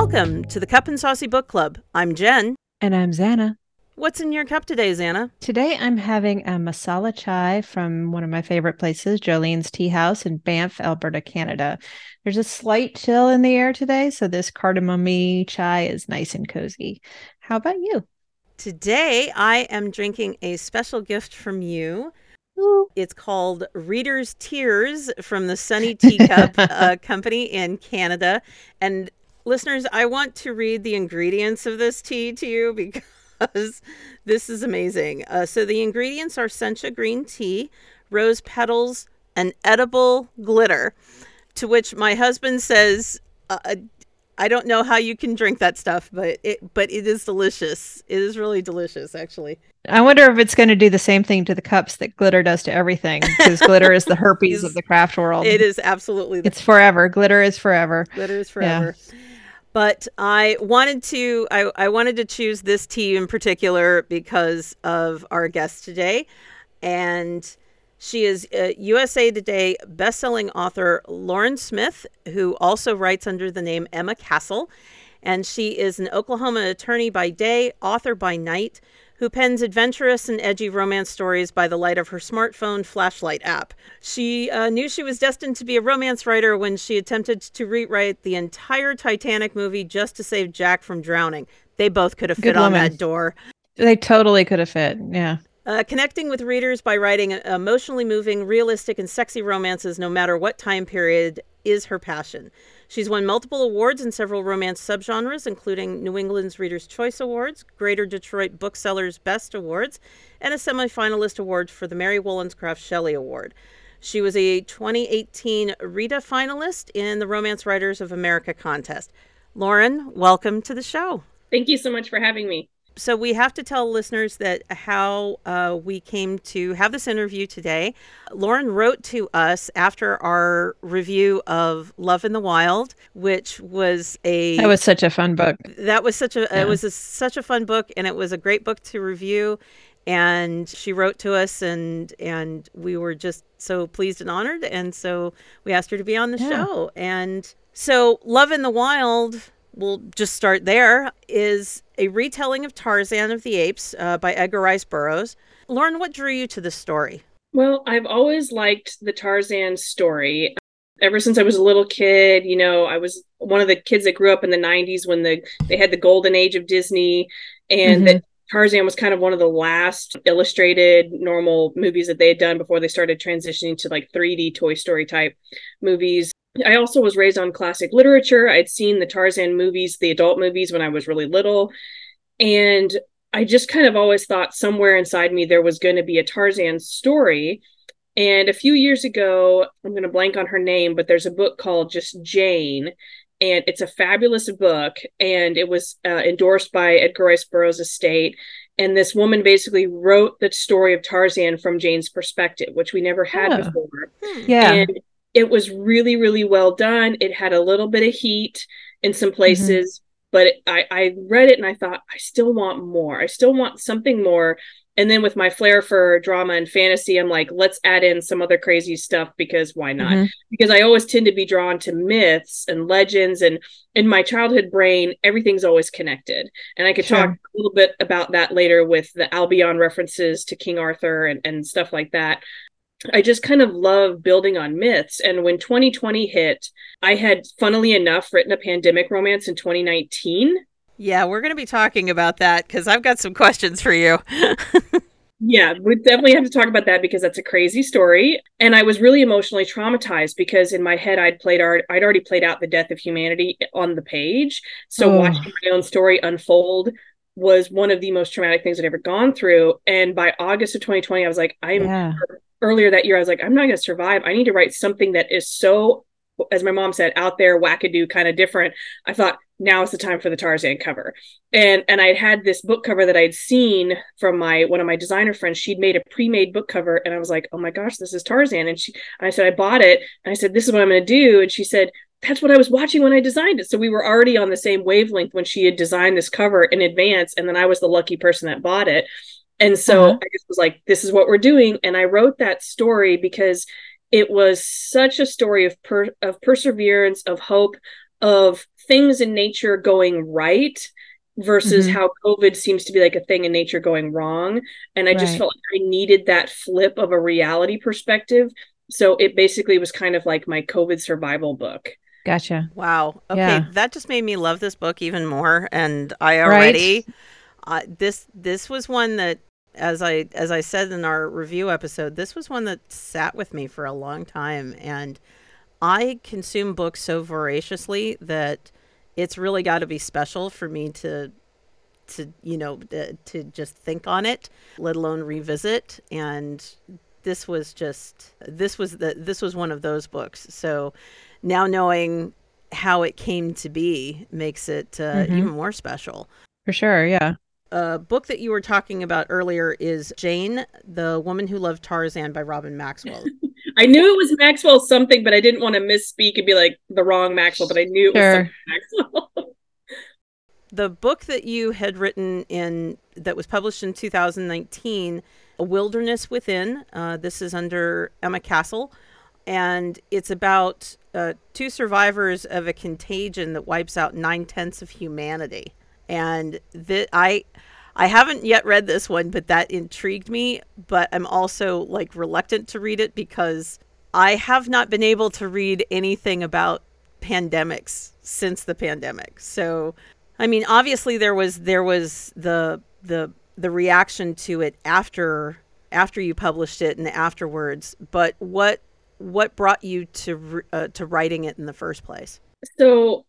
Welcome to the Cup and Saucy Book Club. I'm Jen. And I'm Zanna. What's in your cup today, Zanna? Today I'm having a masala chai from one of my favorite places, Jolene's Tea House in Banff, Alberta, Canada. There's a slight chill in the air today, so this cardamom-y chai is nice and cozy. How about you? Today I am drinking a special gift from you. It's called Reader's Tears from the Sunny Tea Cup company in Canada. And listeners, I want to read the ingredients of this tea to you because this is amazing. So the ingredients are sencha green tea, rose petals, and edible glitter, to which my husband says, I don't know how you can drink that stuff, but it is delicious. It is really delicious, actually. I wonder if it's going to do the same thing to the cups that glitter does to everything, because glitter is the herpes of the craft world. It is absolutely. It's forever. Glitter is forever. Glitter is forever. Yeah. But I wanted to choose this tea in particular because of our guest today, and she is a USA Today bestselling author Lauren Smith, who also writes under the name Emma Castle. And she is an Oklahoma attorney by day, author by night, who pens adventurous and edgy romance stories by the light of her smartphone flashlight app. She knew she was destined to be a romance writer when she attempted to rewrite the entire Titanic movie just to save Jack from drowning. They both could have fit on that door. They totally could have fit, yeah. Connecting with readers by writing emotionally moving, realistic, and sexy romances no matter what time period is her passion. She's won multiple awards in several romance subgenres, including New England's Reader's Choice Awards, Greater Detroit Booksellers Best Awards, and a semifinalist award for the Mary Wollstonecraft Shelley Award. She was a 2018 Rita finalist in the Romance Writers of America contest. Lauren, welcome to the show. Thank you so much for having me. So we have to tell listeners that how we came to have this interview today. Lauren wrote to us after our review of Love in the Wild, which was That was such a fun book. Such a fun book, and it was a great book to review. And she wrote to us, and we were just so pleased and honored. And so we asked her to be on the show. And so Love in the Wild, we'll just start there, is a retelling of Tarzan of the Apes by Edgar Rice Burroughs. Lauren, what drew you to this story? Well, I've always liked the Tarzan story. Ever since I was a little kid, you know, I was one of the kids that grew up in the 90s when they had the golden age of Disney, and that Tarzan was kind of one of the last illustrated normal movies that they had done before they started transitioning to like 3D Toy Story type movies. I also was raised on classic literature. I'd seen the Tarzan movies, the adult movies, when I was really little. And I just kind of always thought somewhere inside me there was going to be a Tarzan story. And a few years ago, I'm going to blank on her name, but there's a book called Just Jane. And it's a fabulous book. And it was endorsed by Edgar Rice Burroughs' estate. And this woman basically wrote the story of Tarzan from Jane's perspective, which we never had before. Yeah. And it was really, really well done. It had a little bit of heat in some places, but I read it and I thought, I still want more. I still want something more. And then with my flair for drama and fantasy, I'm like, let's add in some other crazy stuff, because why not? Because I always tend to be drawn to myths and legends, and in my childhood brain, everything's always connected. And I could talk a little bit about that later with the Albion references to King Arthur and stuff like that. I just kind of love building on myths. And when 2020 hit, I had, funnily enough, written a pandemic romance in 2019. Yeah, we're going to be talking about that because I've got some questions for you. Yeah, we definitely have to talk about that because that's a crazy story. And I was really emotionally traumatized because in my head, I'd already played out the death of humanity on the page. So watching my own story unfold was one of the most traumatic things I'd ever gone through. And by August of 2020, I was like, earlier that year, I was like, I'm not going to survive. I need to write something that is so, as my mom said, out there, wackadoo, kind of different. I thought, now is the time for the Tarzan cover. And I'd had this book cover that I'd seen from one of my designer friends. She'd made a pre-made book cover. And I was like, oh my gosh, this is Tarzan. And I said, I bought it. And I said, this is what I'm going to do. And she said, that's what I was watching when I designed it. So we were already on the same wavelength when she had designed this cover in advance. And then I was the lucky person that bought it. And so I just was like, this is what we're doing. And I wrote that story because it was such a story of perseverance, of hope, of things in nature going right versus mm-hmm. how COVID seems to be like a thing in nature going wrong. And I just felt like I needed that flip of a reality perspective. So it basically was kind of like my COVID survival book. Gotcha. Wow. Okay. Yeah. That just made me love this book even more. And I already, this was one that, as I said in our review episode, this was one that sat with me for a long time. And I consume books so voraciously that it's really got to be special for me to just think on it, let alone revisit. And this was one of those books. So now knowing how it came to be makes it even more special. For sure. Yeah. A book that you were talking about earlier is Jane, The Woman Who Loved Tarzan by Robin Maxwell. I knew it was Maxwell something, but I didn't want to misspeak and be like the wrong Maxwell, but I knew it was Maxwell. The book that you had written that was published in 2019, A Wilderness Within. This is under Emma Castle, and it's about two survivors of a contagion that wipes out 9/10 of humanity. And I haven't yet read this one, but that intrigued me. But I'm also like reluctant to read it because I have not been able to read anything about pandemics since the pandemic. So, I mean, obviously there was the reaction to it after you published it and afterwards. But what brought you to writing it in the first place? So.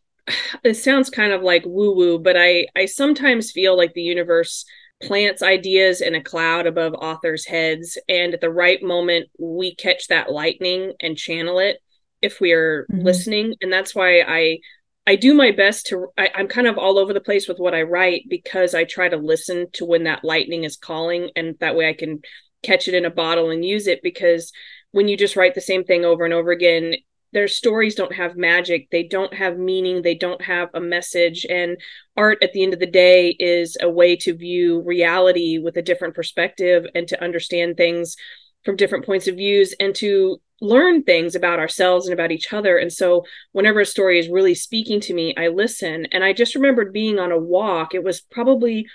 It sounds kind of like woo-woo, but I sometimes feel like the universe plants ideas in a cloud above authors' heads. And at the right moment, we catch that lightning and channel it if we are listening. And that's why I do my best I'm kind of all over the place with what I write because I try to listen to when that lightning is calling. And that way I can catch it in a bottle and use it, because when you just write the same thing over and over again, their stories don't have magic. They don't have meaning. They don't have a message. And art, at the end of the day, is a way to view reality with a different perspective and to understand things from different points of views and to learn things about ourselves and about each other. And so whenever a story is really speaking to me, I listen. And I just remembered being on a walk. It was probably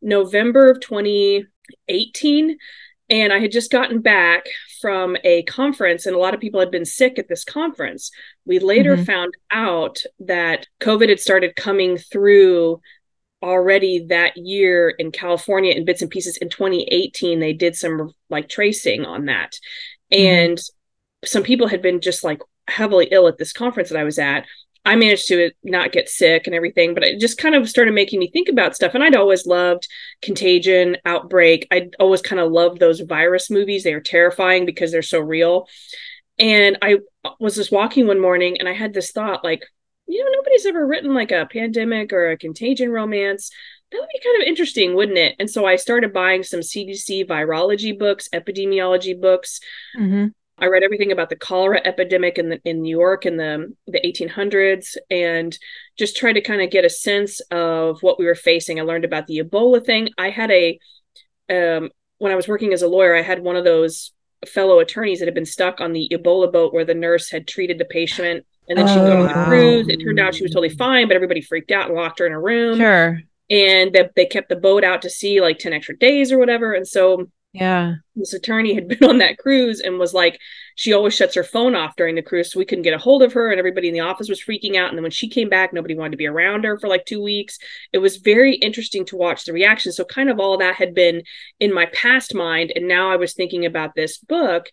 November of 2018. And I had just gotten back from a conference, and a lot of people had been sick at this conference. We later found out that COVID had started coming through already that year in California in bits and pieces. In 2018, they did some like tracing on that. And some people had been just like heavily ill at this conference that I was at. I managed to not get sick and everything, but it just kind of started making me think about stuff. And I'd always loved Contagion, Outbreak. I'd always kind of loved those virus movies. They are terrifying because they're so real. And I was just walking one morning and I had this thought like, nobody's ever written like a pandemic or a contagion romance. That would be kind of interesting, wouldn't it? And so I started buying some CDC virology books, epidemiology books. I read everything about the cholera epidemic in New York in the 1800s and just tried to kind of get a sense of what we were facing. I learned about the Ebola thing. I had when I was working as a lawyer, I had one of those fellow attorneys that had been stuck on the Ebola boat where the nurse had treated the patient and then she would go on the cruise. It turned out she was totally fine, but everybody freaked out and locked her in a room. Sure. And they kept the boat out to sea like 10 extra days or whatever. And so this attorney had been on that cruise and was like, she always shuts her phone off during the cruise. So we couldn't get a hold of her and everybody in the office was freaking out. And then when she came back, nobody wanted to be around her for like 2 weeks. It was very interesting to watch the reaction. So kind of all that had been in my past mind. And now I was thinking about this book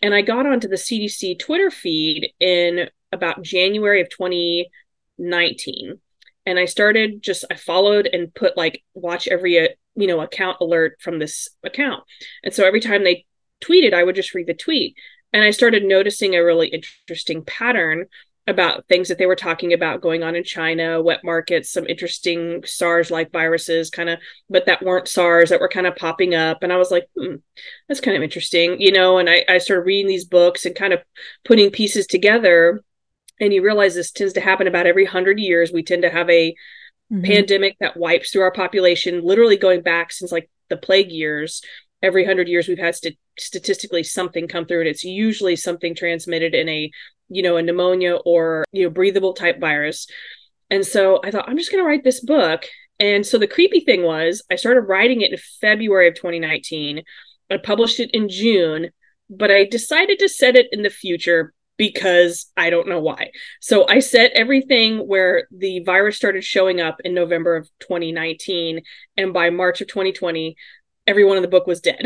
and I got onto the CDC Twitter feed in about January of 2019. And I started I followed and put like, watch every account alert from this account. And so every time they tweeted, I would just read the tweet. And I started noticing a really interesting pattern about things that they were talking about going on in China, wet markets, some interesting SARS-like viruses but that weren't SARS that were kind of popping up. And I was like, that's kind of interesting, and I started reading these books and kind of putting pieces together. And you realize this tends to happen about every 100 years. We tend to have a pandemic that wipes through our population, literally going back since like the plague years. Every 100 years, we've had statistically something come through, and it's usually something transmitted in a you know, a pneumonia or, you know, breathable type virus. And so I thought, I'm just going to write this book. And so the creepy thing was, I started writing it in February of 2019. I published it in June, but I decided to set it in the future because I don't know why. So I set everything where the virus started showing up in November of 2019. And by March of 2020, everyone in the book was dead.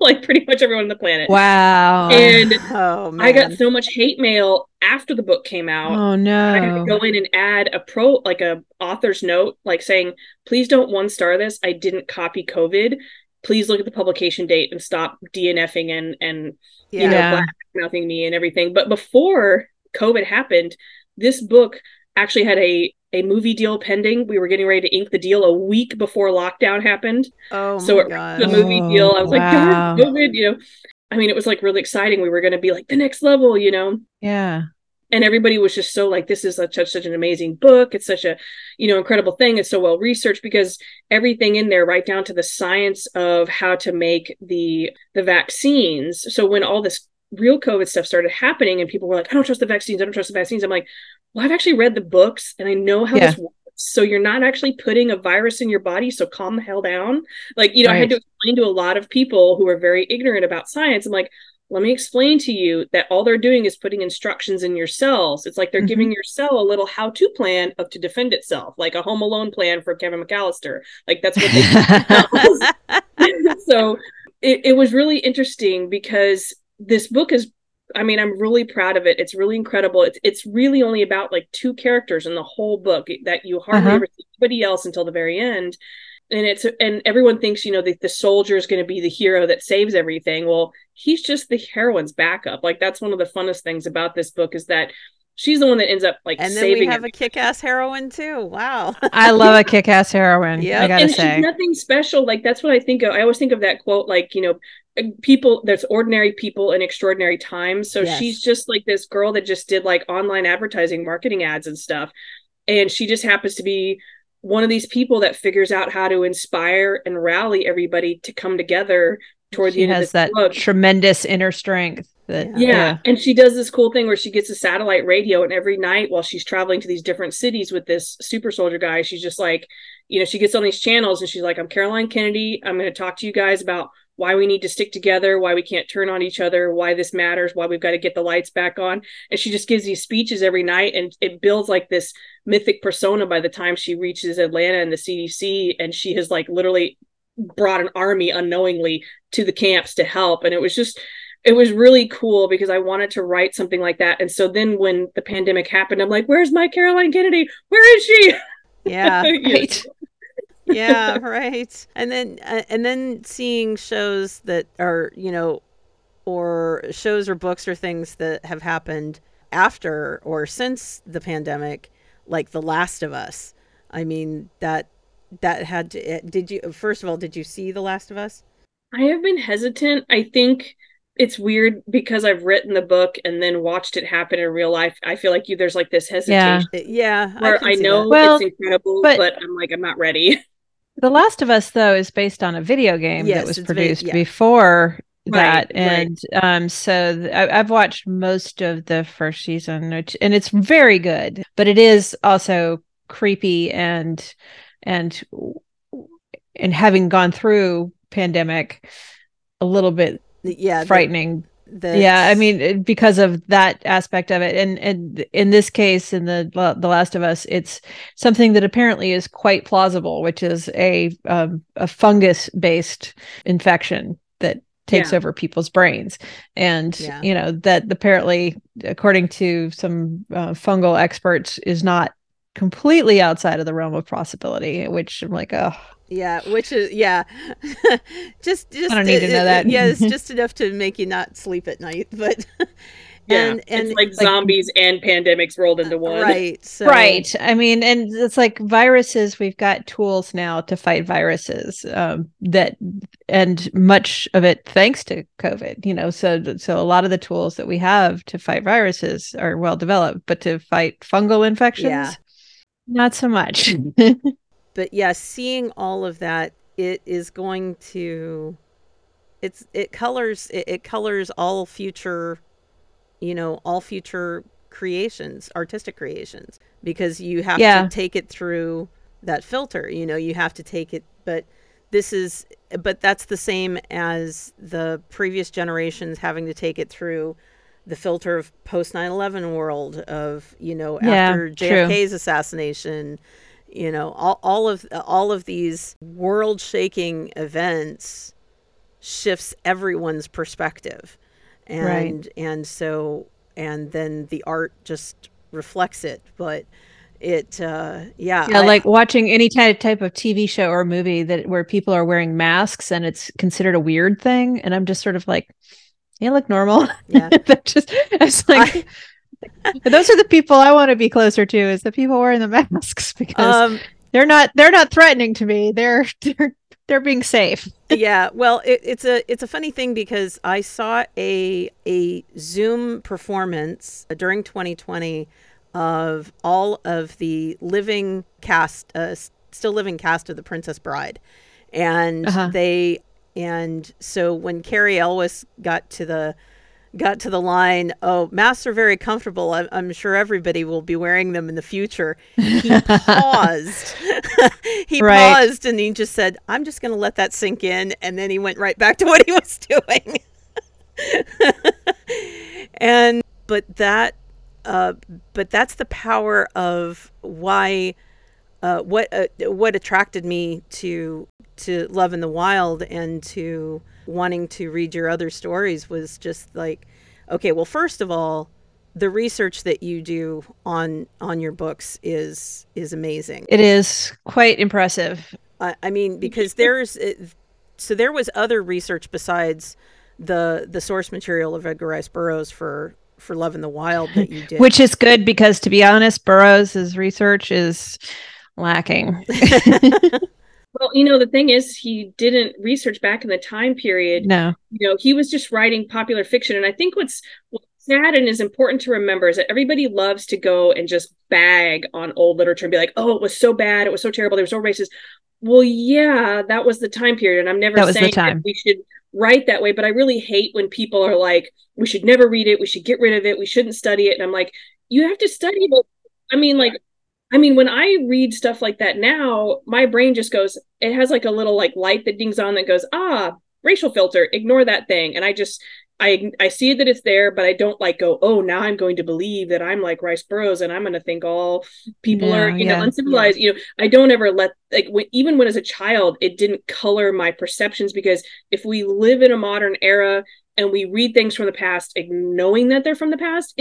Like pretty much everyone on the planet. Wow. And I got so much hate mail after the book came out. Oh no. I had to go in and add a author's note, like saying, please don't one star this. I didn't copy COVID. Please look at the publication date and stop DNFing and you know, black mouthing me and everything. But before COVID happened, this book actually had a movie deal pending. We were getting ready to ink the deal a week before lockdown happened. Oh, so the movie deal, I was like, COVID, you know, I mean, it was like really exciting. We were going to be like the next level, you know? Yeah. And everybody was just so like, this is such an amazing book. It's such a, you know, incredible thing. It's so well researched because everything in there, right down to the science of how to make the vaccines. So when all this real COVID stuff started happening and people were like, I don't trust the vaccines. I'm like, well, I've actually read the books and I know how this works. So you're not actually putting a virus in your body. So calm the hell down. Like, you know, I had to explain to a lot of people who are very ignorant about science. I'm like, let me explain to you that all they're doing is putting instructions in your cells. It's like they're giving your cell a little how-to plan of to defend itself, like a Home Alone plan for Kevin McAllister. Like that's what they do. So it was really interesting because this book is, I mean, I'm really proud of it. It's really incredible. It's really only about like two characters in the whole book that you hardly ever see anybody else until the very end. And everyone thinks, you know, that the soldier is going to be the hero that saves everything. Well, he's just the heroine's backup. Like that's one of the funnest things about this book is that she's the one that ends up like saving. And then saving we have a kick-ass heroine too. Wow. I love a kick-ass heroine. Yeah, I gotta say. She's nothing special. Like that's what I think of. I always think of that quote, like, you know, people, there's ordinary people in extraordinary times. So she's just like this girl that just did like online advertising, marketing ads and stuff. And she just happens to be one of these people that figures out how to inspire and rally everybody to come together toward the end of this book. She has that tremendous inner strength. And she does this cool thing where she gets a satellite radio, and every night while she's traveling to these different cities with this super soldier guy, she's just like, you know, she gets on these channels and she's like, I'm Caroline Kennedy. I'm going to talk to you guys about why we need to stick together, why we can't turn on each other, why this matters, why we've got to get the lights back on. And she just gives these speeches every night, and it builds like this mythic persona by the time she reaches Atlanta and the CDC, and she has like literally brought an army unknowingly to the camps to help. And it was really cool because I wanted to write something like that. And so then when the pandemic happened, I'm like, where's my Caroline Kennedy? Where is she? Yeah. Right. Yeah, right. And then seeing shows that are, you know, or shows or books or things that have happened after or since the pandemic, like The Last of Us. I mean, that had to, did you see The Last of Us? I have been hesitant. I think it's weird because I've written the book and then watched it happen in real life. I feel like there's like this hesitation. Yeah. Where I know it's incredible, but I'm like, I'm not ready. The Last of Us, though, is based on a video game that was produced before that. And I've watched most of the first season, and it's very good, but it is also creepy and having gone through pandemic a little bit frightening. I mean, because of that aspect of it. And in this case, in The Last of Us, it's something that apparently is quite plausible, which is a fungus-based infection that takes over people's brains. And, you know, that apparently, according to some fungal experts, is not completely outside of the realm of possibility, which I'm like, oh. Yeah, which is, just I don't need to know that. Yeah, it's just enough to make you not sleep at night, but... And it's like zombies and pandemics rolled into one. Right. So. Right. I mean, and it's like viruses, we've got tools now to fight viruses and much of it thanks to COVID, you know, so a lot of the tools that we have to fight viruses are well developed, but to fight fungal infections, not so much. But yeah, seeing all of that, it colors all future you know, all future creations, artistic creations, because you have to take it through that filter. You know, you have to take it, but that's the same as the previous generations having to take it through the filter of post 9/11 world of, you know, after JFK's assassination, you know, all of these world shaking events shifts everyone's perspective. And then the art just reflects it, but it, like watching any type of TV show or movie where people are wearing masks and it's considered a weird thing. And I'm just sort of like, you look normal. Yeah. Those are the people I want to be closer to, is the people wearing the masks, because they're not threatening to me. They're being safe. Yeah. Well, it's a funny thing, because I saw a Zoom performance during 2020 of all of the living cast, still living cast of The Princess Bride. And so when Carrie Elwes got to the line, "Oh, masks are very comfortable. I'm sure everybody will be wearing them in the future," he paused. Paused and he just said, "I'm just going to let that sink in." And then he went right back to what he was doing. But that's the power of why, what attracted me to Love in the Wild and to wanting to read your other stories was just like, okay, well, first of all, the research that you do on your books is amazing. It is quite impressive. I mean, because there was other research besides the source material of Edgar Rice Burroughs for Love in the Wild that you did. Which is good, because to be honest, Burroughs' research is lacking. Well, you know, the thing is, he didn't research back in the time period. No. You know, he was just writing popular fiction. And I think what's sad and is important to remember is that everybody loves to go and just bag on old literature and be like, oh, it was so bad. It was so terrible. They were so racist. Well, yeah, that was the time period. And I'm never saying that we should write that way. But I really hate when people are like, we should never read it. We should get rid of it. We shouldn't study it. And I'm like, you have to study it. I mean, when I read stuff like that now, my brain just goes, it has like a little like light that dings on that goes, racial filter, ignore that thing. And I just, I see that it's there, but I don't like go, oh, now I'm going to believe that I'm like Rice Burroughs and I'm going to think all people are, you know, uncivilized. Yeah. You know, I don't ever even when as a child, it didn't color my perceptions, because if we live in a modern era and we read things from the past, knowing that they're from the past,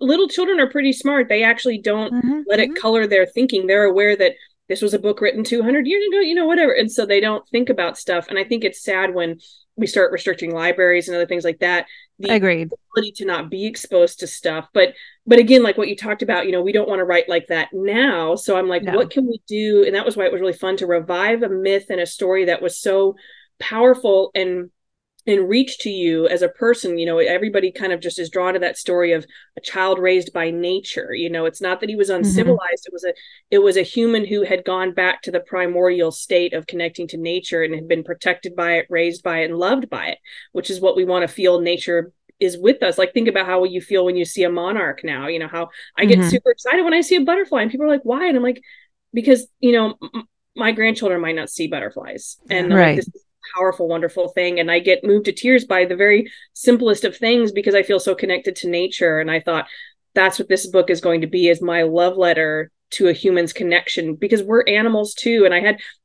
little children are pretty smart. They actually don't let it color their thinking. They're aware that this was a book written 200 years ago, you know, whatever. And so they don't think about stuff. And I think it's sad when we start restricting libraries and other things like that. Agreed. Ability to not be exposed to stuff. But again, like what you talked about, you know, we don't want to write like that now. So I'm like, what can we do? And that was why it was really fun to revive a myth and a story that was so powerful and reach to you as a person. You know, everybody kind of just is drawn to that story of a child raised by nature. You know, it's not that he was uncivilized. It was a human who had gone back to the primordial state of connecting to nature and had been protected by it, raised by it, and loved by it, which is what we want to feel nature is with us. Like, think about how you feel when you see a monarch now, you know, how I get super excited when I see a butterfly, and people are like, why? And I'm like, because, you know, my grandchildren might not see butterflies. And like, this is powerful, wonderful thing. And I get moved to tears by the very simplest of things, because I feel so connected to nature. And I thought that's what this book is going to be, is my love letter to a human's connection, because we're animals too. And I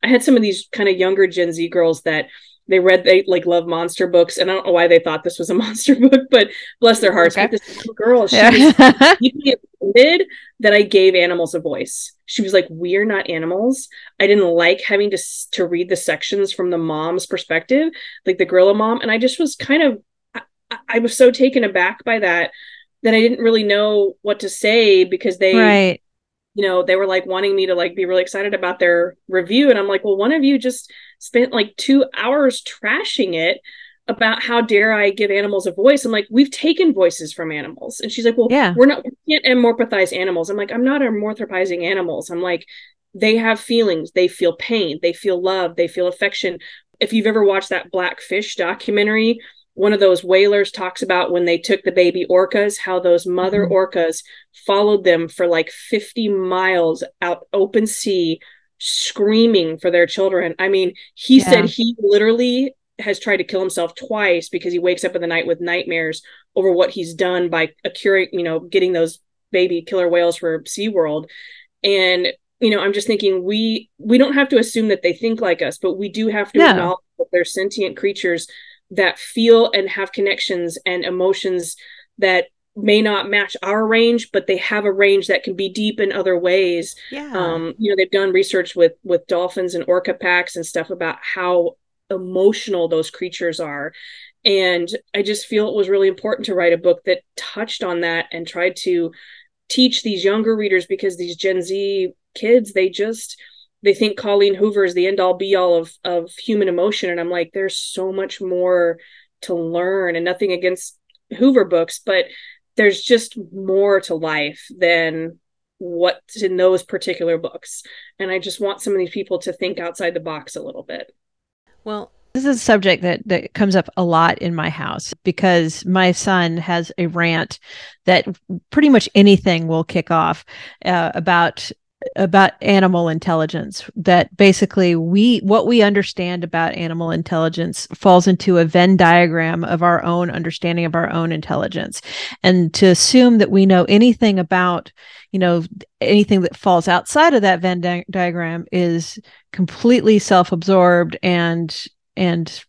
had some of these kind of younger Gen Z girls that they like love monster books. And I don't know why they thought this was a monster book, but bless their hearts. Okay. But this little girl, she was deeply offended that I gave animals a voice. She was like, we're not animals. I didn't like having to read the sections from the mom's perspective, like the gorilla mom. And I just was kind of, I was so taken aback by that I didn't really know what to say, because they... Right. You know, they were like wanting me to like be really excited about their review. And I'm like, well, one of you just spent like 2 hours trashing it about how dare I give animals a voice. I'm like, we've taken voices from animals. And she's like, well, we can't anthropomorphize animals. I'm like, I'm not anthropomorphizing animals. I'm like, they have feelings. They feel pain. They feel love. They feel affection. If you've ever watched that Blackfish documentary, One of those whalers talks about when they took the baby orcas, how those mother orcas followed them for like 50 miles out open sea, screaming for their children. I mean, he said he literally has tried to kill himself twice because he wakes up in the night with nightmares over what he's done by curing, you know, getting those baby killer whales for SeaWorld. And, you know, I'm just thinking we don't have to assume that they think like us, but we do have to acknowledge that they're sentient creatures that feel and have connections and emotions that may not match our range, but they have a range that can be deep in other ways. Yeah. You know, they've done research with dolphins and orca packs and stuff about how emotional those creatures are. And I just feel it was really important to write a book that touched on that and tried to teach these younger readers, because these Gen Z kids, they think Colleen Hoover is the end-all be-all of human emotion. And I'm like, there's so much more to learn, and nothing against Hoover books, but there's just more to life than what's in those particular books. And I just want some of these people to think outside the box a little bit. Well, this is a subject that comes up a lot in my house, because my son has a rant that pretty much anything will kick off about animal intelligence, that basically what we understand about animal intelligence falls into a Venn diagram of our own understanding of our own intelligence. And to assume that we know anything about, you know, anything that falls outside of that Venn diagram is completely self-absorbed and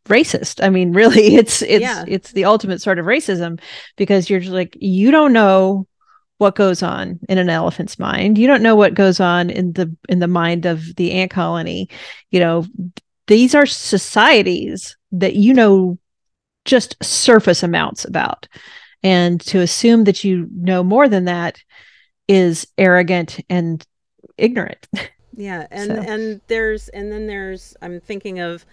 racist. I mean, really, it's the ultimate sort of racism, because you're just like, you don't know what goes on in an elephant's mind. You don't know what goes on in the mind of the ant colony. You know, these are societies that you know just surface amounts about. And to assume that you know more than that is arrogant and ignorant. Yeah. And then I'm thinking of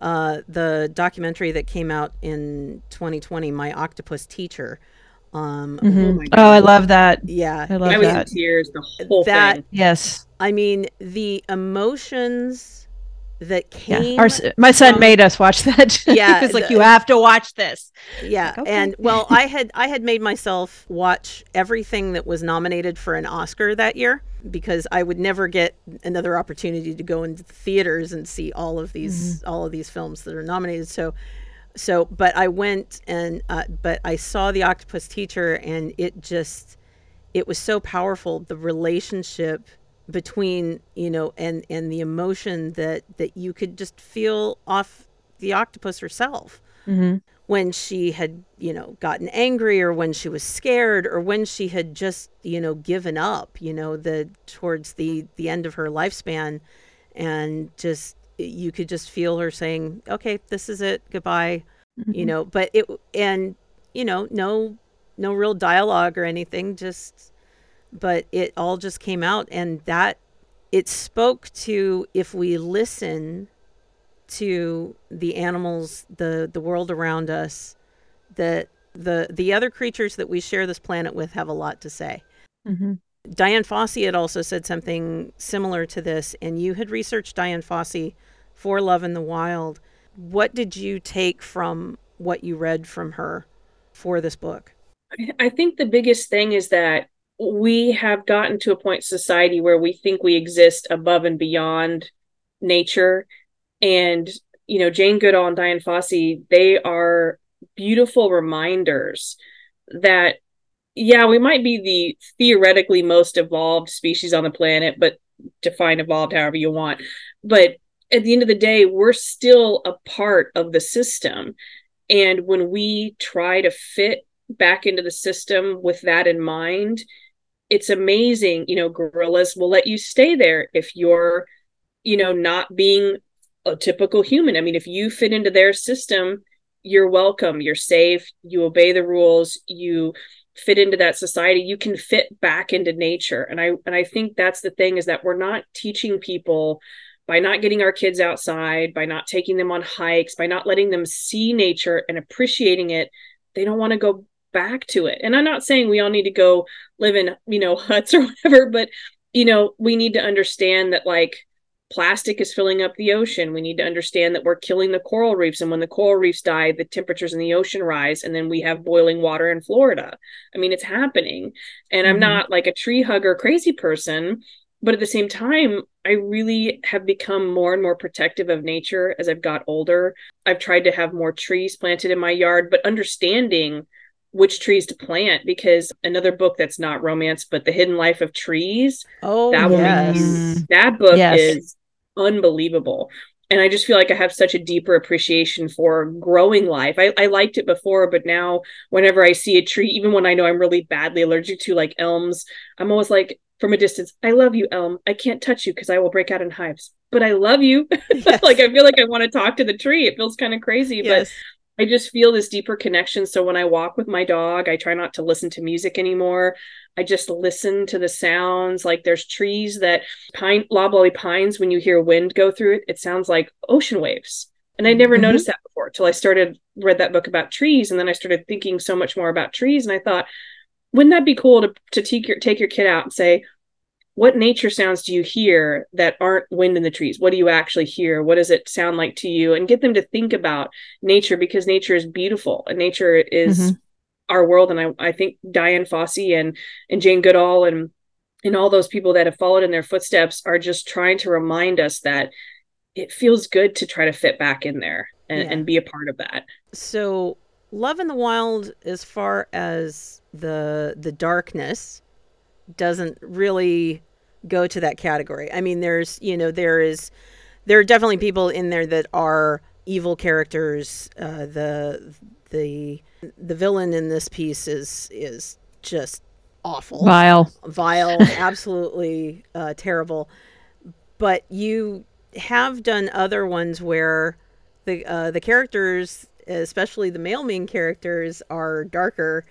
the documentary that came out in 2020, My Octopus Teacher. Oh, I love that. Yeah. I was in tears the whole thing. Yes. I mean, the emotions that came. Yeah. My son made us watch that. Yeah. He was like, you have to watch this. Yeah. Like, okay. And well, I had made myself watch everything that was nominated for an Oscar that year, because I would never get another opportunity to go into the theaters and see all of these films that are nominated. So, but I went and, but I saw The Octopus Teacher, and it was so powerful, the relationship between, you know, and the emotion that you could just feel off the octopus herself when she had, you know, gotten angry, or when she was scared, or when she had just, you know, given up, you know, towards the end of her lifespan, and just, you could just feel her saying, okay, this is it. Goodbye. You know, but you know, no real dialogue or anything, but it all just came out, and that it spoke to, if we listen to the animals, the world around us, that the other creatures that we share this planet with have a lot to say. Dian Fossey had also said something similar to this, and you had researched Dian Fossey for Love in the Wild. What did you take from what you read from her for this book? I think the biggest thing is that we have gotten to a point in society where we think we exist above and beyond nature. And, you know, Jane Goodall and Dian Fossey, they are beautiful reminders that, yeah, we might be the theoretically most evolved species on the planet, but define evolved however you want. But at the end of the day, we're still a part of the system. And when we try to fit back into the system with that in mind, it's amazing. You know, gorillas will let you stay there if you're, you know, not being a typical human. I mean, if you fit into their system, you're welcome, you're safe, you obey the rules, you fit into that society, you can fit back into nature. And I think that's the thing, is that we're not teaching people, by not getting our kids outside, by not taking them on hikes, by not letting them see nature and appreciating it, they don't want to go back to it. And I'm not saying we all need to go live in, you know, huts or whatever, but, you know, we need to understand that, like, Plastic is filling up the ocean. We need to understand that we're killing the coral reefs. And when the coral reefs die, the temperatures in the ocean rise. And then we have boiling water in Florida. I mean, it's happening. And I'm not like a tree hugger crazy person, but at the same time, I really have become more and more protective of nature as I've got older. I've tried to have more trees planted in my yard, but understanding which trees to plant, because another book that's not romance, but The Hidden Life of Trees. Oh, that yes. One, that book yes. is unbelievable. And I just feel like I have such a deeper appreciation for growing life. I liked it before, but now whenever I see a tree, even when I know I'm really badly allergic to like elms, I'm always like, from a distance, I love you, elm. I can't touch you because I will break out in hives, but I love you. Yes. Like, I feel like I want to talk to the tree. It feels kind of crazy, yes. but I just feel this deeper connection. So when I walk with my dog, I try not to listen to music anymore. I just listen to the sounds. Like, there's trees that loblolly pines, when you hear wind go through it, it sounds like ocean waves. And I never noticed that before till I read that book about trees. And then I started thinking so much more about trees. And I thought, wouldn't that be cool to take your kid out and say, what nature sounds do you hear that aren't wind in the trees? What do you actually hear? What does it sound like to you? And get them to think about nature, because nature is beautiful and nature is our world. And I think Dian Fossey and Jane Goodall and all those people that have followed in their footsteps are just trying to remind us that it feels good to try to fit back in there and be a part of that. So Love in the Wild, as far as the darkness, doesn't really go to that category. I mean, there are definitely people in there that are evil characters. The villain in this piece is just awful, vile, absolutely terrible. But you have done other ones where the characters, especially the male main characters, are darker,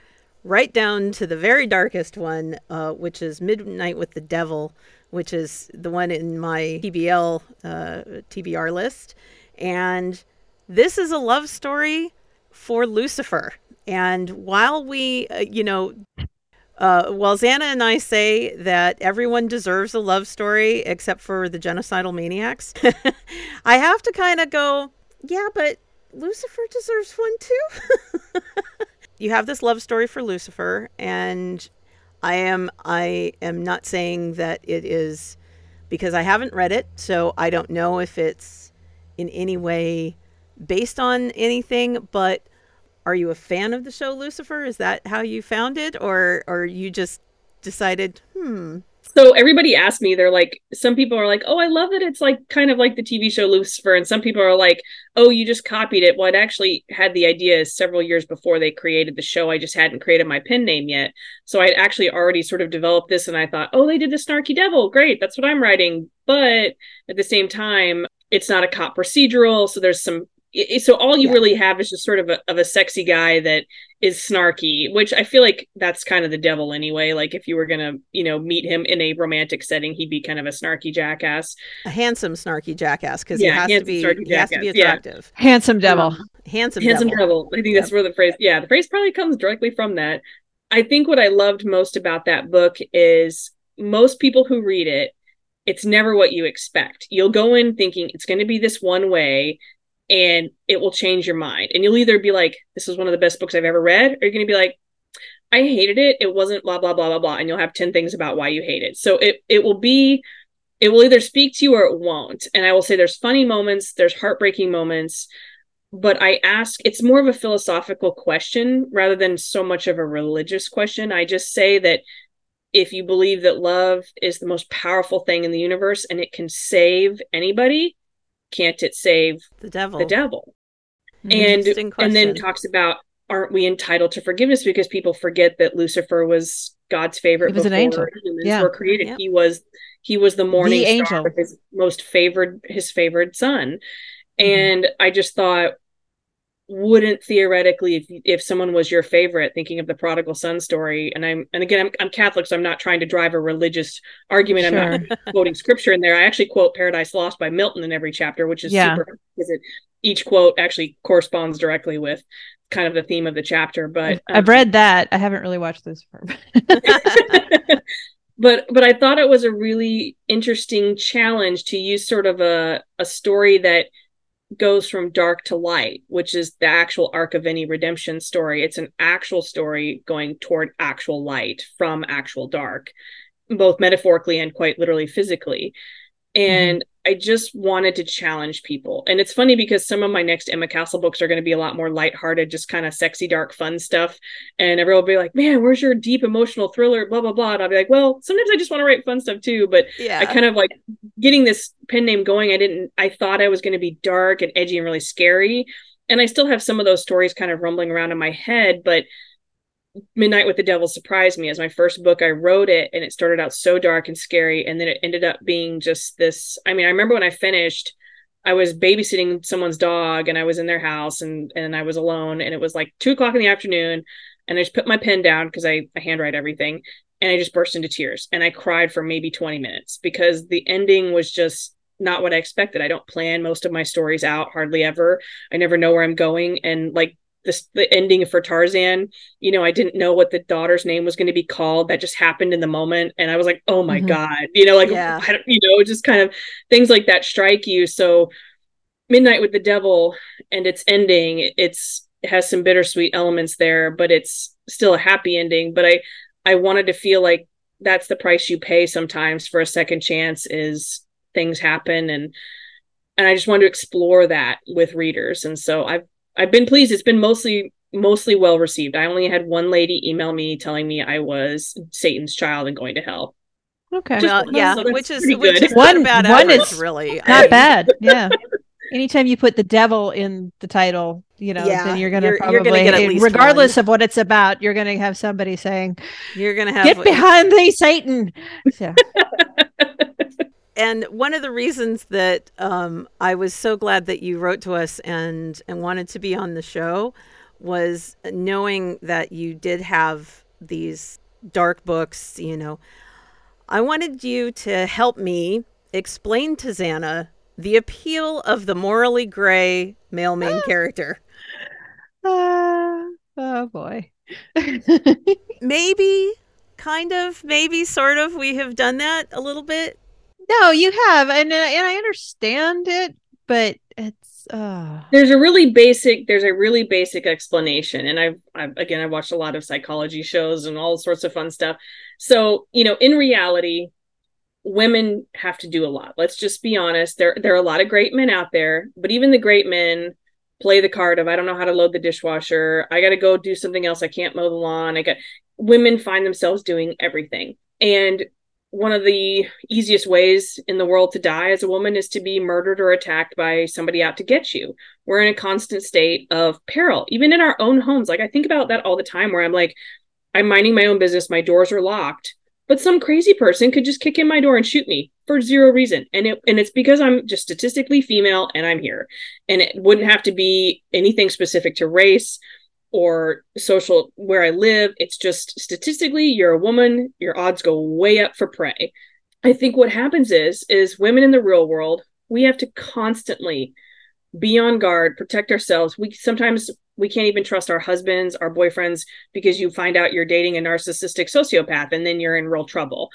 right down to the very darkest one, which is Midnight with the Devil, which is the one in my TBR list. And this is a love story for Lucifer. And while while Xana and I say that everyone deserves a love story except for the genocidal maniacs, I have to kind of go, yeah, but Lucifer deserves one too. You have this love story for Lucifer, and I am not saying that it is, because I haven't read it, so I don't know if it's in any way based on anything, but are you a fan of the show Lucifer? Is that how you found it, or you just decided, So everybody asked me, they're like, some people are like, oh, I love that it's like kind of like the TV show Lucifer. And some people are like, oh, you just copied it. Well, I'd actually had the idea several years before they created the show. I just hadn't created my pen name yet. So I'd actually already sort of developed this. And I thought, oh, they did the snarky devil. Great. That's what I'm writing. But at the same time, it's not a cop procedural. So there's some. So all you really have is just sort of a sexy guy that is snarky, which I feel like that's kind of the devil anyway. Like, if you were going to, meet him in a romantic setting, he'd be kind of a snarky jackass. A handsome snarky jackass, because he has to be attractive. Yeah. Handsome devil. Handsome devil. I think that's where the phrase probably comes directly from that. I think what I loved most about that book is most people who read it, it's never what you expect. You'll go in thinking it's going to be this one way, and it will change your mind. And you'll either be like, this is one of the best books I've ever read, or you're going to be like, I hated it. It wasn't blah, blah, blah, blah, blah. And you'll have 10 things about why you hate it. So it will either speak to you or it won't. And I will say there's funny moments, there's heartbreaking moments, but it's more of a philosophical question rather than so much of a religious question. I just say that if you believe that love is the most powerful thing in the universe and it can save anybody, can't it save the devil? And then talks about, aren't we entitled to forgiveness? Because people forget that Lucifer was God's favorite. He was an angel. Humans were created. Yeah. He was the morning star, his favored son. And I just thought, wouldn't theoretically, if someone was your favorite, thinking of the prodigal son story, and again I'm Catholic, so I'm not trying to drive a religious argument. Sure. I'm not quoting scripture in there. I actually quote Paradise Lost by Milton in every chapter, which is super helpful, because each quote actually corresponds directly with kind of the theme of the chapter. But I've read that. I haven't really watched this. But I thought it was a really interesting challenge to use sort of a story that goes from dark to light, which is the actual arc of any redemption story. It's an actual story going toward actual light from actual dark, both metaphorically and quite literally physically. And I just wanted to challenge people. And it's funny because some of my next Emma Castle books are going to be a lot more lighthearted, just kind of sexy, dark, fun stuff. And everyone will be like, man, where's your deep emotional thriller, blah, blah, blah. And I'll be like, well, sometimes I just want to write fun stuff too. But yeah. I kind of like getting this pen name going. I thought I was going to be dark and edgy and really scary. And I still have some of those stories kind of rumbling around in my head, but Midnight with the Devil surprised me. As my first book, I wrote it and it started out so dark and scary, and then it ended up being just this. I mean, I remember when I finished, I was babysitting someone's dog and I was in their house and I was alone, and it was like 2:00 in the afternoon, and I just put my pen down because I handwrite everything, and I just burst into tears and I cried for maybe 20 minutes because the ending was just not what I expected. I don't plan most of my stories out, hardly ever. I never know where I'm going, and like the ending for Tarzan, you know, I didn't know what the daughter's name was going to be called. That just happened in the moment. And I was like, oh my God, you know, like, yeah. I don't, you know, just kind of things like that strike you. So Midnight with the Devil and its ending, it has some bittersweet elements there, but it's still a happy ending. But I wanted to feel like that's the price you pay sometimes for a second chance, is things happen. And I just wanted to explore that with readers. And so I've been pleased. It's been mostly well received. I only had one lady email me telling me I was Satan's child and going to hell. Okay. Well, yeah, which is one bad one is really not bad. Yeah. Anytime you put the devil in the title, you know, yeah, then you're going to probably get at least regardless one. Of what it's about, you're going to have somebody saying, "You're going to have get behind thee, Satan." Yeah. And one of the reasons that I was so glad that you wrote to us and wanted to be on the show was knowing that you did have these dark books, you know. I wanted you to help me explain to Zana the appeal of the morally gray male main character. Oh, boy. Maybe, kind of, maybe, sort of, we have done that a little bit. No, you have, and I understand it, but it's there's a really basic explanation, and I've watched a lot of psychology shows and all sorts of fun stuff. So, you know, in reality, women have to do a lot. Let's just be honest. There are a lot of great men out there, but even the great men play the card of, I don't know how to load the dishwasher. I got to go do something else. I can't mow the lawn. Women find themselves doing everything. And one of the easiest ways in the world to die as a woman is to be murdered or attacked by somebody out to get you. We're in a constant state of peril, even in our own homes. Like, I think about that all the time where I'm like, I'm minding my own business. My doors are locked, but some crazy person could just kick in my door and shoot me for zero reason. And it's because I'm just statistically female and I'm here, and it wouldn't have to be anything specific to race or social where I live. It's just statistically, you're a woman, your odds go way up for prey. I think what happens is women in the real world, we have to constantly be on guard, protect ourselves. We can't even trust our husbands, our boyfriends, because you find out you're dating a narcissistic sociopath and then you're in real trouble.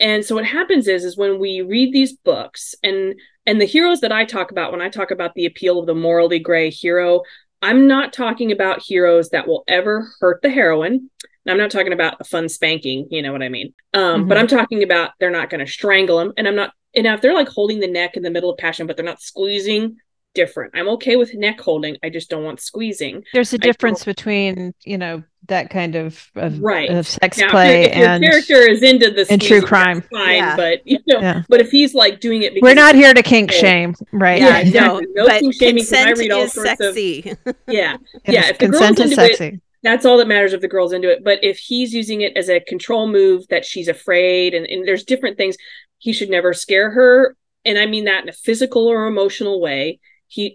And so what happens is when we read these books and the heroes that I talk about, when I talk about the appeal of the morally gray hero, I'm not talking about heroes that will ever hurt the heroine. I'm not talking about a fun spanking, you know what I mean? But I'm talking about they're not going to strangle them. And if they're like holding the neck in the middle of passion, but they're not squeezing, different. I'm okay with neck holding. I just don't want squeezing. There's a difference between, you know, that kind of sex now, play if and your character is into this and true crime. Fine, yeah. But you know, yeah. But if he's like doing it, because we're not here to kink shame, right? Yeah, exactly. No kink shaming. I read all sorts sexy. Of yeah. If the consent girl's is into sexy. It, that's all that matters if the girl's into it. But if he's using it as a control move that she's afraid, and there's different things, he should never scare her, and I mean that in a physical or emotional way.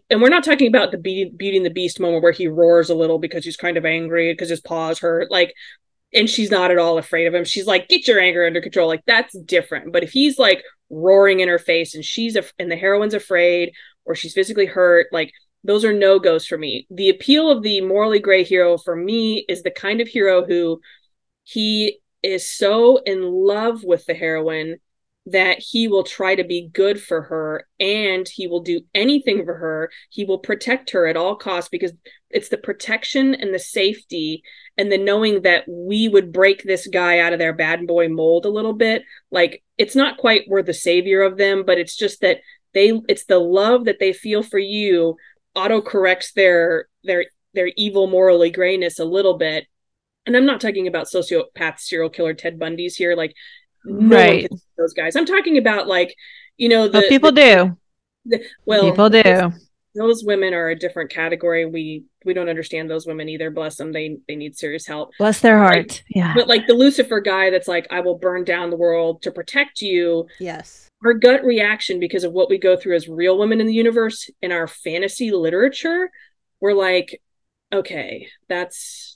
And we're not talking about the Beauty and the Beast moment where he roars a little because he's kind of angry because his paws hurt, like, and she's not at all afraid of him. She's like, get your anger under control. Like, that's different. But if he's like roaring in her face and and the heroine's afraid or she's physically hurt, like, those are no-goes for me. The appeal of the morally gray hero for me is the kind of hero who he is so in love with the heroine that he will try to be good for her and he will do anything for her. He will protect her at all costs, because it's the protection and the safety and the knowing that we would break this guy out of their bad boy mold a little bit. Like, it's not quite we're the savior of them, but it's just that it's the love that they feel for you autocorrects their evil morally grayness a little bit. And I'm not talking about sociopath serial killer Ted Bundy's here. Like, no right. one can see those guys. I'm talking about, like, you know, the people do. Those women are a different category. We don't understand those women either. Bless them. They need serious help. Bless their heart. Like, yeah. But like the Lucifer guy that's like, I will burn down the world to protect you. Yes. Our gut reaction, because of what we go through as real women in the universe in our fantasy literature, we're like, okay, that's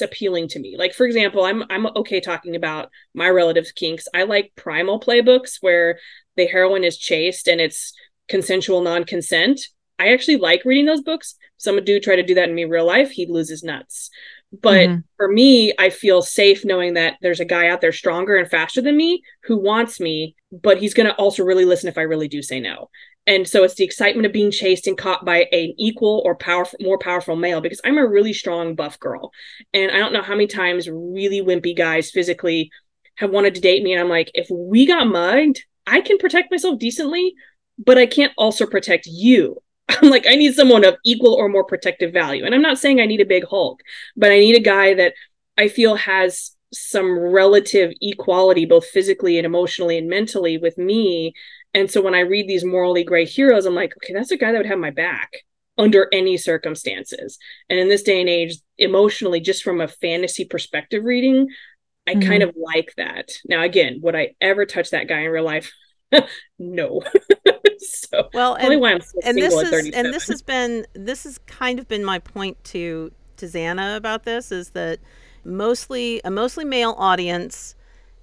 appealing to me. Like, for example, I'm okay talking about my relatives' kinks. I like primal playbooks where the heroine is chased and it's consensual non-consent. I actually like reading those books. Some do try to do that in me real life. He loses nuts. But for me, I feel safe knowing that there's a guy out there stronger and faster than me who wants me, but he's going to also really listen if I really do say no. And so it's the excitement of being chased and caught by an equal or more powerful male, because I'm a really strong buff girl. And I don't know how many times really wimpy guys physically have wanted to date me. And I'm like, if we got mugged, I can protect myself decently, but I can't also protect you. I'm like, I need someone of equal or more protective value. And I'm not saying I need a big Hulk, but I need a guy that I feel has some relative equality, both physically and emotionally and mentally with me. And so when I read these morally gray heroes, I'm like, okay, that's a guy that would have my back under any circumstances. And in this day and age, emotionally, just from a fantasy perspective reading, I kind of like that. Now, again, would I ever touch that guy in real life? No. So, well, this has kind of been my point to Xana about this, is that a mostly male audience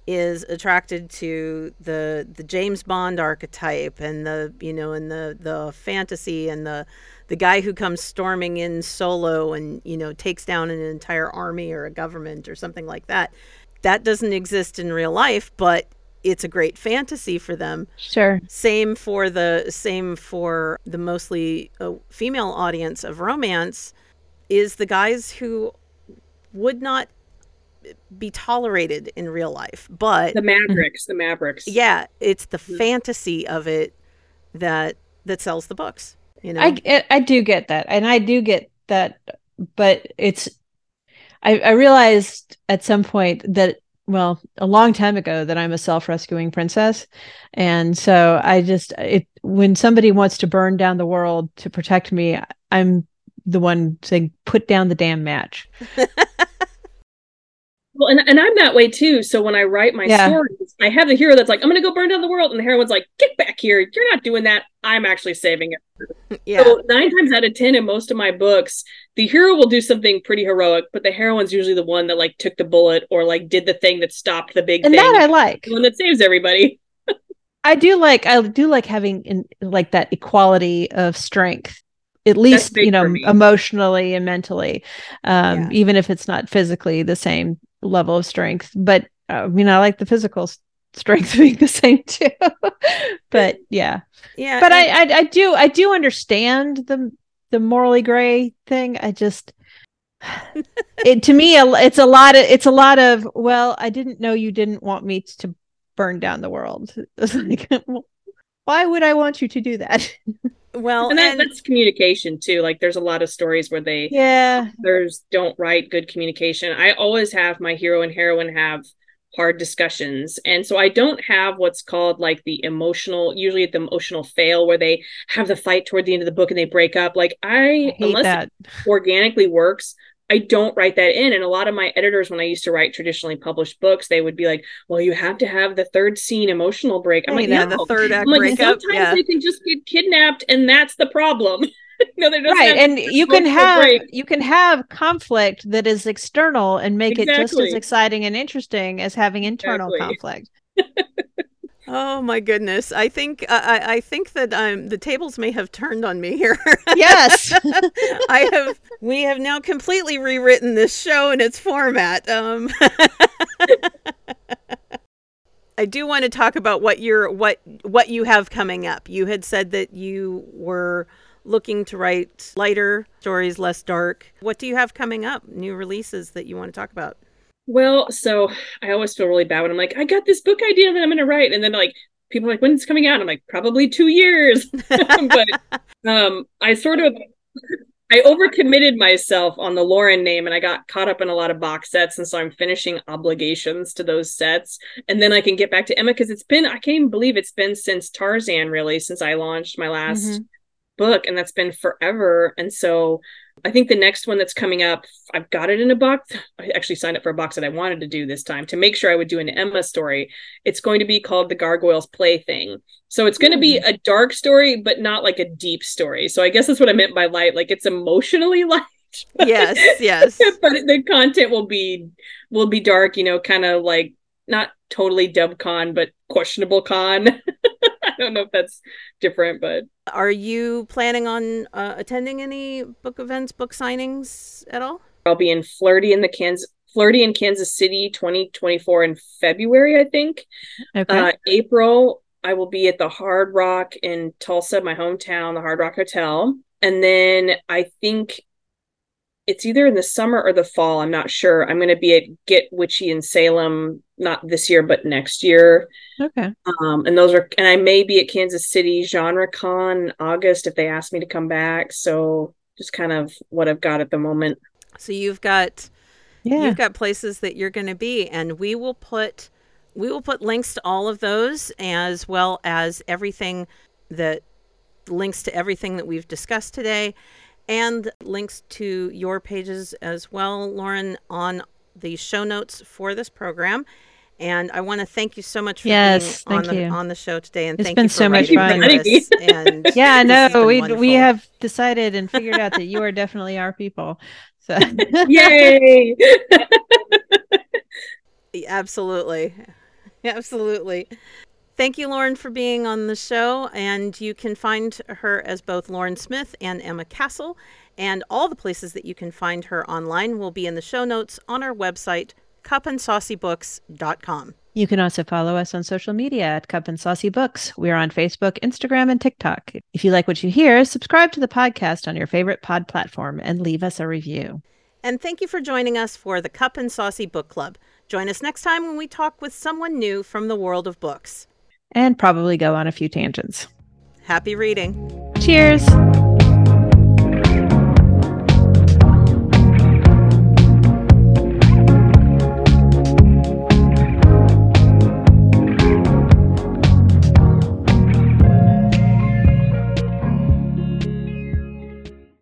is attracted to the James Bond archetype and the fantasy and the guy who comes storming in solo and, you know, takes down an entire army or a government or something like that. That doesn't exist in real life, but it's a great fantasy for them. Sure. Same for the mostly female audience of romance is the guys who would not be tolerated in real life, but the Mavericks. Yeah, it's the fantasy of it that sells the books. You know, I do get that, and I do get that, but it's I realized at some point that. Well, a long time ago that I'm a self-rescuing princess. And so when somebody wants to burn down the world to protect me, I'm the one saying, put down the damn match. Well, and I'm that way too. So when I write my stories, I have the hero that's like, I'm going to go burn down the world. And the heroine's like, get back here. You're not doing that. I'm actually saving it. Yeah. So 9 times out of 10 in most of my books, the hero will do something pretty heroic, but the heroine's usually the one that like took the bullet or like did the thing that stopped the big thing. And that I like. The one that saves everybody. I do like having like that equality of strength. At least, you know, emotionally and mentally, even if it's not physically the same level of strength. But I mean, I like the physical strength being the same too. But yeah. But I do understand the morally gray thing. I just to me it's a lot of well, I didn't know you didn't want me to burn down the world. It's like, well, why would I want you to do that? Well, and that's communication too. Like, there's a lot of stories where authors don't write good communication. I always have my hero and heroine have hard discussions. And so I don't have what's called like the emotional fail where they have the fight toward the end of the book and they break up. Like, unless it organically works, I don't write that in. And a lot of my editors, when I used to write traditionally published books, they would be like, well, you have to have the third scene emotional break. I'm like, the third act breakup. Sometimes they can just get kidnapped and that's the problem. No, they don't. Right. And you can have conflict that is external and make it just as exciting and interesting as having internal conflict. Oh my goodness. I think that the tables may have turned on me here. Yes. We have now completely rewritten this show in its format. I do want to talk about what you have coming up. You had said that you were looking to write lighter stories, less dark. What do you have coming up? New releases that you want to talk about? Well, so I always feel really bad when I'm like, I got this book idea that I'm going to write. And then like people are like, when's it's coming out? I'm like, probably 2 years. I overcommitted myself on the Lauren name and I got caught up in a lot of box sets. And so I'm finishing obligations to those sets. And then I can get back to Emma because I can't even believe it's been since Tarzan, really, since I launched my last book. And that's been forever. And so I think the next one that's coming up, I've got it in a box. I actually signed up for a box that I wanted to do this time to make sure I would do an Emma story. It's going to be called The Gargoyles Plaything. So it's going to be a dark story, but not like a deep story. So I guess that's what I meant by light. Like it's emotionally light. But, yes. But the content will be dark, you know, kind of like not totally DevCon, but questionable con. I don't know if that's different, but. Are you planning on attending any book events, book signings at all? I'll be in Flirty in Kansas City 2024 in February, I think. Okay. April, I will be at the Hard Rock in Tulsa, my hometown, the Hard Rock Hotel. And then I think it's either in the summer or the fall. I'm not sure. I'm going to be at Get Witchy in Salem, not this year, but next year. Okay. And I may be at Kansas City GenreCon in August if they ask me to come back. So just kind of what I've got at the moment. So you've got places that you're going to be, and we will put links to all of those as well as links to everything that we've discussed today and links to your pages as well, Lauren, on the show notes for this program. And I want to thank you so much for being on the show today. And it's been so much fun. And yeah, no, we have decided and figured out that you are definitely our people. So yay! Absolutely. Thank you, Lauren, for being on the show. And you can find her as both Lauren Smith and Emma Castle. And all the places that you can find her online will be in the show notes on our website, cupandsaucybooks.com. You can also follow us on social media at Cup and Saucy Books. We're on Facebook, Instagram, and TikTok. If you like what you hear, subscribe to the podcast on your favorite pod platform and leave us a review. And thank you for joining us for the Cup and Saucy Book Club. Join us next time when we talk with someone new from the world of books. And probably go on a few tangents. Happy reading. Cheers.